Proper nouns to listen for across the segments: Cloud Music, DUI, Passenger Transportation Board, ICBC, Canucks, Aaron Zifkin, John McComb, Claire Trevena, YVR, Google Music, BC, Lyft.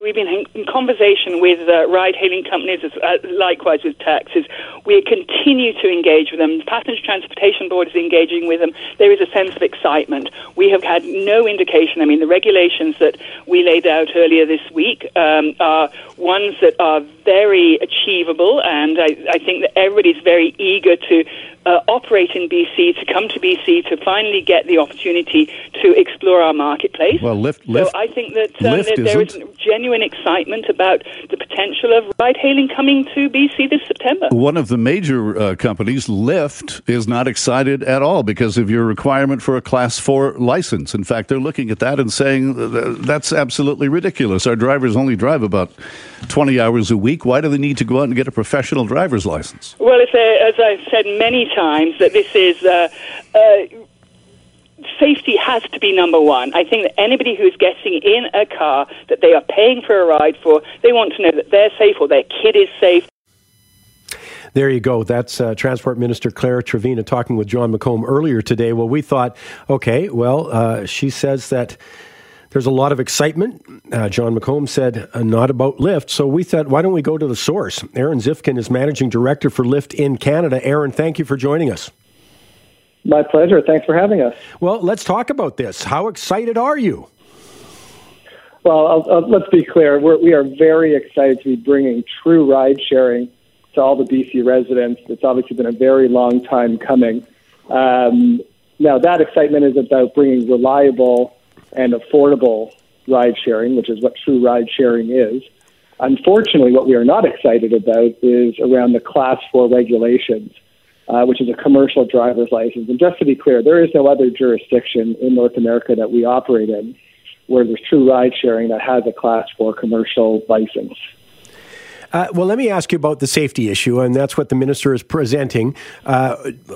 We've been in conversation with ride-hailing companies, likewise with taxis. We continue to engage with them. The Passenger Transportation Board is engaging with them. There is a sense of excitement. We have had no indication. I mean, the regulations that we laid out earlier this week are ones that are very achievable, and I think that everybody's very eager to operate in BC, to come to BC, to finally get the opportunity to explore our marketplace. Well, Lyft, so I think that there is genuine excitement about the potential of ride-hailing coming to BC this September. One of the major companies, Lyft, is not excited at all because of your requirement for a Class 4 license. In fact, they're looking at that and saying, that's absolutely ridiculous. Our drivers only drive about 20 hours a week. Why do they need to go out and get a professional driver's license? Well, as I've said many times, that this is safety has to be number one. I think that anybody who's getting in a car that they are paying for a ride for, they want to know that they're safe or their kid is safe. There you go. That's Transport Minister Claire Trevena talking with John McComb earlier today. Well, we thought, okay, well, she says that there's a lot of excitement. John McComb said, not about Lyft. So we thought, why don't we go to the source? Aaron Zifkin is Managing Director for Lyft in Canada. Aaron, thank you for joining us. My pleasure. Thanks for having us. Well, let's talk about this. How excited are you? Well, let's be clear. We are very excited to be bringing true ride sharing to all the BC residents. It's obviously been a very long time coming. Now, that excitement is about bringing reliable and affordable ride-sharing, which is what true ride-sharing is. Unfortunately, what we are not excited about is around the Class 4 regulations, which is a commercial driver's license. And just to be clear, there is no other jurisdiction in North America that we operate in where there's true ride-sharing that has a Class 4 commercial license. Well, let me ask you about the safety issue, and that's what the minister is presenting.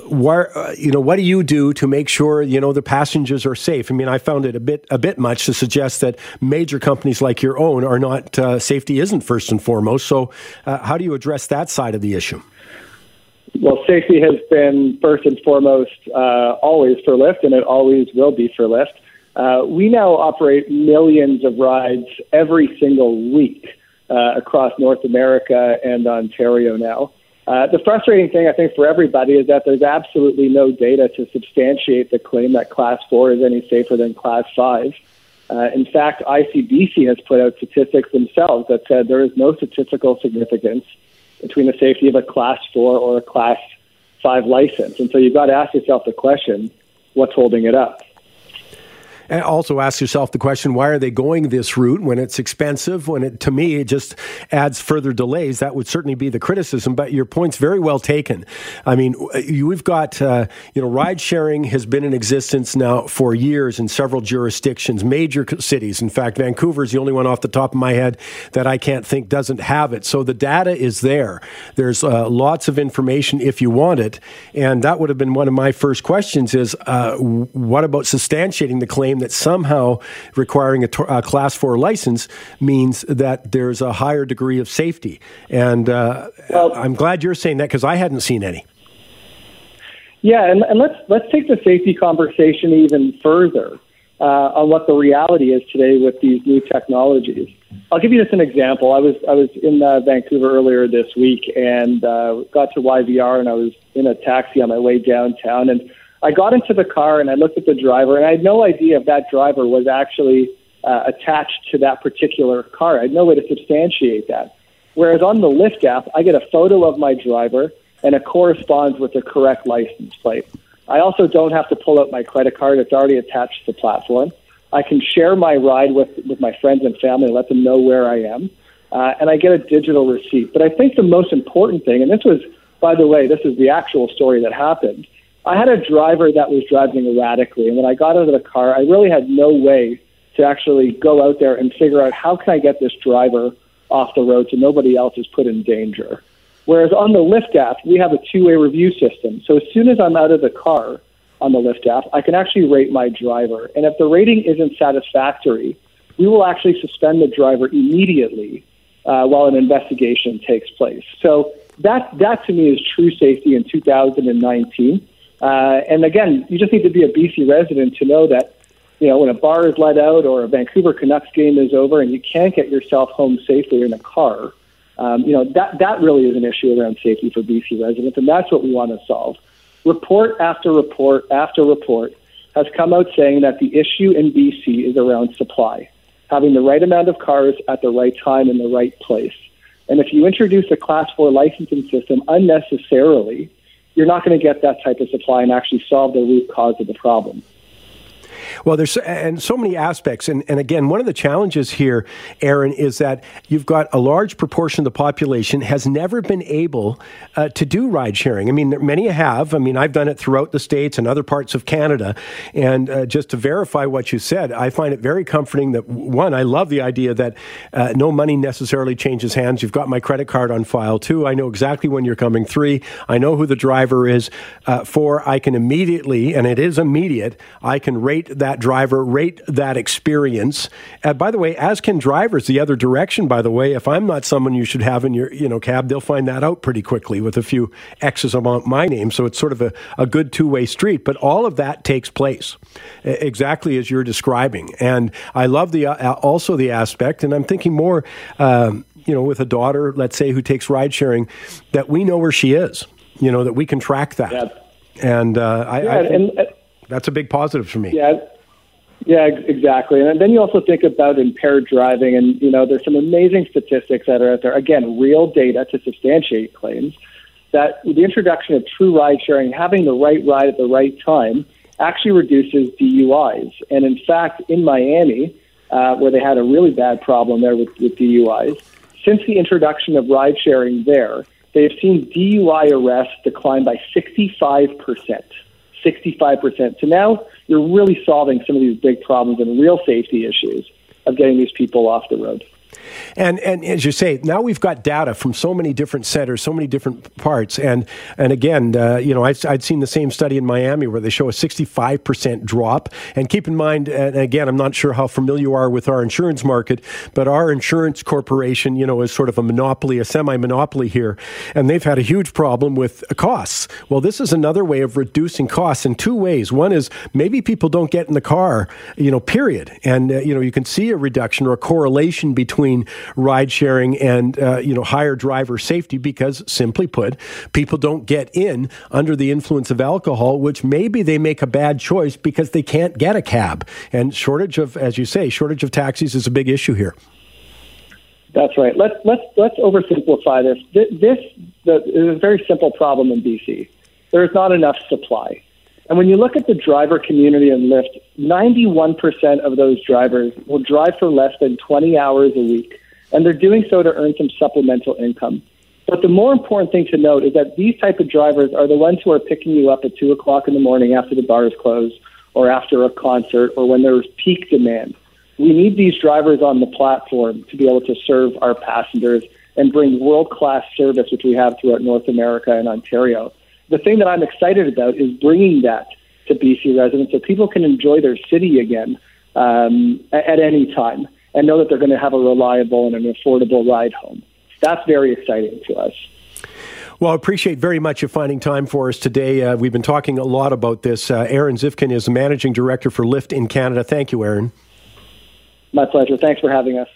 What do you do to make sure the passengers are safe? I mean, I found it a bit much to suggest that major companies like your own are not. Safety isn't first and foremost. So, how do you address that side of the issue? Well, safety has been first and foremost always for Lyft, and it always will be for Lyft. We now operate millions of rides every single week across North America and Ontario now. The frustrating thing, I think, for everybody is that there's absolutely no data to substantiate the claim that Class 4 is any safer than Class 5. In fact, ICBC has put out statistics themselves that said there is no statistical significance between the safety of a Class 4 or a Class 5 license. And so you've got to ask yourself the question, what's holding it up? And also ask yourself the question, why are they going this route when it's expensive, to me, it just adds further delays. That would certainly be the criticism, but your point's very well taken. I mean, we've got, ride sharing has been in existence now for years in several jurisdictions, major cities. In fact, Vancouver is the only one off the top of my head that I can't think doesn't have it. So the data is there. There's lots of information if you want it. And that would have been one of my first questions is, what about substantiating the claim that somehow requiring a Class 4 license means that there's a higher degree of safety. And I'm glad you're saying that because I hadn't seen any. Yeah, and let's take the safety conversation even further on what the reality is today with these new technologies. I'll give you just an example. I was in Vancouver earlier this week and got to YVR and I was in a taxi on my way downtown and I got into the car and I looked at the driver and I had no idea if that driver was actually attached to that particular car. I had no way to substantiate that. Whereas on the Lyft app, I get a photo of my driver and it corresponds with the correct license plate. I also don't have to pull out my credit card. It's already attached to the platform. I can share my ride with my friends and family and let them know where I am. And I get a digital receipt. But I think the most important thing, and this was, by the way, this is the actual story that happened, I had a driver that was driving erratically, and when I got out of the car, I really had no way to actually go out there and figure out how can I get this driver off the road so nobody else is put in danger. Whereas on the Lyft app, we have a two-way review system. So as soon as I'm out of the car on the Lyft app, I can actually rate my driver. And if the rating isn't satisfactory, we will actually suspend the driver immediately while an investigation takes place. So That to me is true safety in 2019. And again, you just need to be a BC resident to know that, you know, when a bar is let out or a Vancouver Canucks game is over and you can't get yourself home safely in a car, you know, that really is an issue around safety for BC residents, and that's what we want to solve. Report after report after report has come out saying that the issue in BC is around supply, having the right amount of cars at the right time in the right place. And if you introduce a Class 4 licensing system unnecessarily, you're not going to get that type of supply and actually solve the root cause of the problem. Well, there's so many aspects. And again, one of the challenges here, Aaron, is that you've got a large proportion of the population has never been able to do ride sharing. I mean, many have. I mean, I've done it throughout the States and other parts of Canada. And just to verify what you said, I find it very comforting that, one, I love the idea that no money necessarily changes hands. You've got my credit card on file. 2, I know exactly when you're coming. 3, I know who the driver is. 4, I can immediately, and it is immediate, I can rate that driver, rate that experience. By the way, as can drivers the other direction, by the way. If I'm not someone you should have in your cab, they'll find that out pretty quickly with a few X's among my name. So it's sort of a good two-way street. But all of that takes place exactly as you're describing. And I love the also the aspect, and I'm thinking more, with a daughter, let's say, who takes ride-sharing, that we know where she is, that we can track that. Yeah. And I think that's a big positive for me. Yeah, exactly. And then you also think about impaired driving, and, there's some amazing statistics that are out there. Again, real data to substantiate claims that the introduction of true ride sharing, having the right ride at the right time, actually reduces DUIs. And in fact, in Miami, where they had a really bad problem there with DUIs, since the introduction of ride sharing there, they've seen DUI arrests decline by 65%. 65%. So now you're really solving some of these big problems and real safety issues of getting these people off the road. And as you say, now we've got data from so many different centers, so many different parts. And again, I'd seen the same study in Miami where they show a 65% drop. And keep in mind, and again, I'm not sure how familiar you are with our insurance market, but our insurance corporation, is sort of a monopoly, a semi-monopoly here. And they've had a huge problem with costs. Well, this is another way of reducing costs in two ways. One is maybe people don't get in the car, period. And, you can see a reduction or a correlation between ride sharing and higher driver safety, because simply put, people don't get in under the influence of alcohol, which maybe they make a bad choice because they can't get a cab. And shortage of taxis is a big issue here. That's right. Let's oversimplify this. This is a very simple problem in BC. There is not enough supply. And when you look at the driver community and Lyft, 91% of those drivers will drive for less than 20 hours a week, and they're doing so to earn some supplemental income. But the more important thing to note is that these type of drivers are the ones who are picking you up at 2 o'clock in the morning after the bars close or after a concert or when there's peak demand. We need these drivers on the platform to be able to serve our passengers and bring world-class service, which we have throughout North America and Ontario. The thing that I'm excited about is bringing that to BC residents so people can enjoy their city again at any time and know that they're going to have a reliable and an affordable ride home. That's very exciting to us. Well, I appreciate very much you finding time for us today. We've been talking a lot about this. Aaron Zifkin is the Managing Director for Lyft in Canada. Thank you, Aaron. My pleasure. Thanks for having us.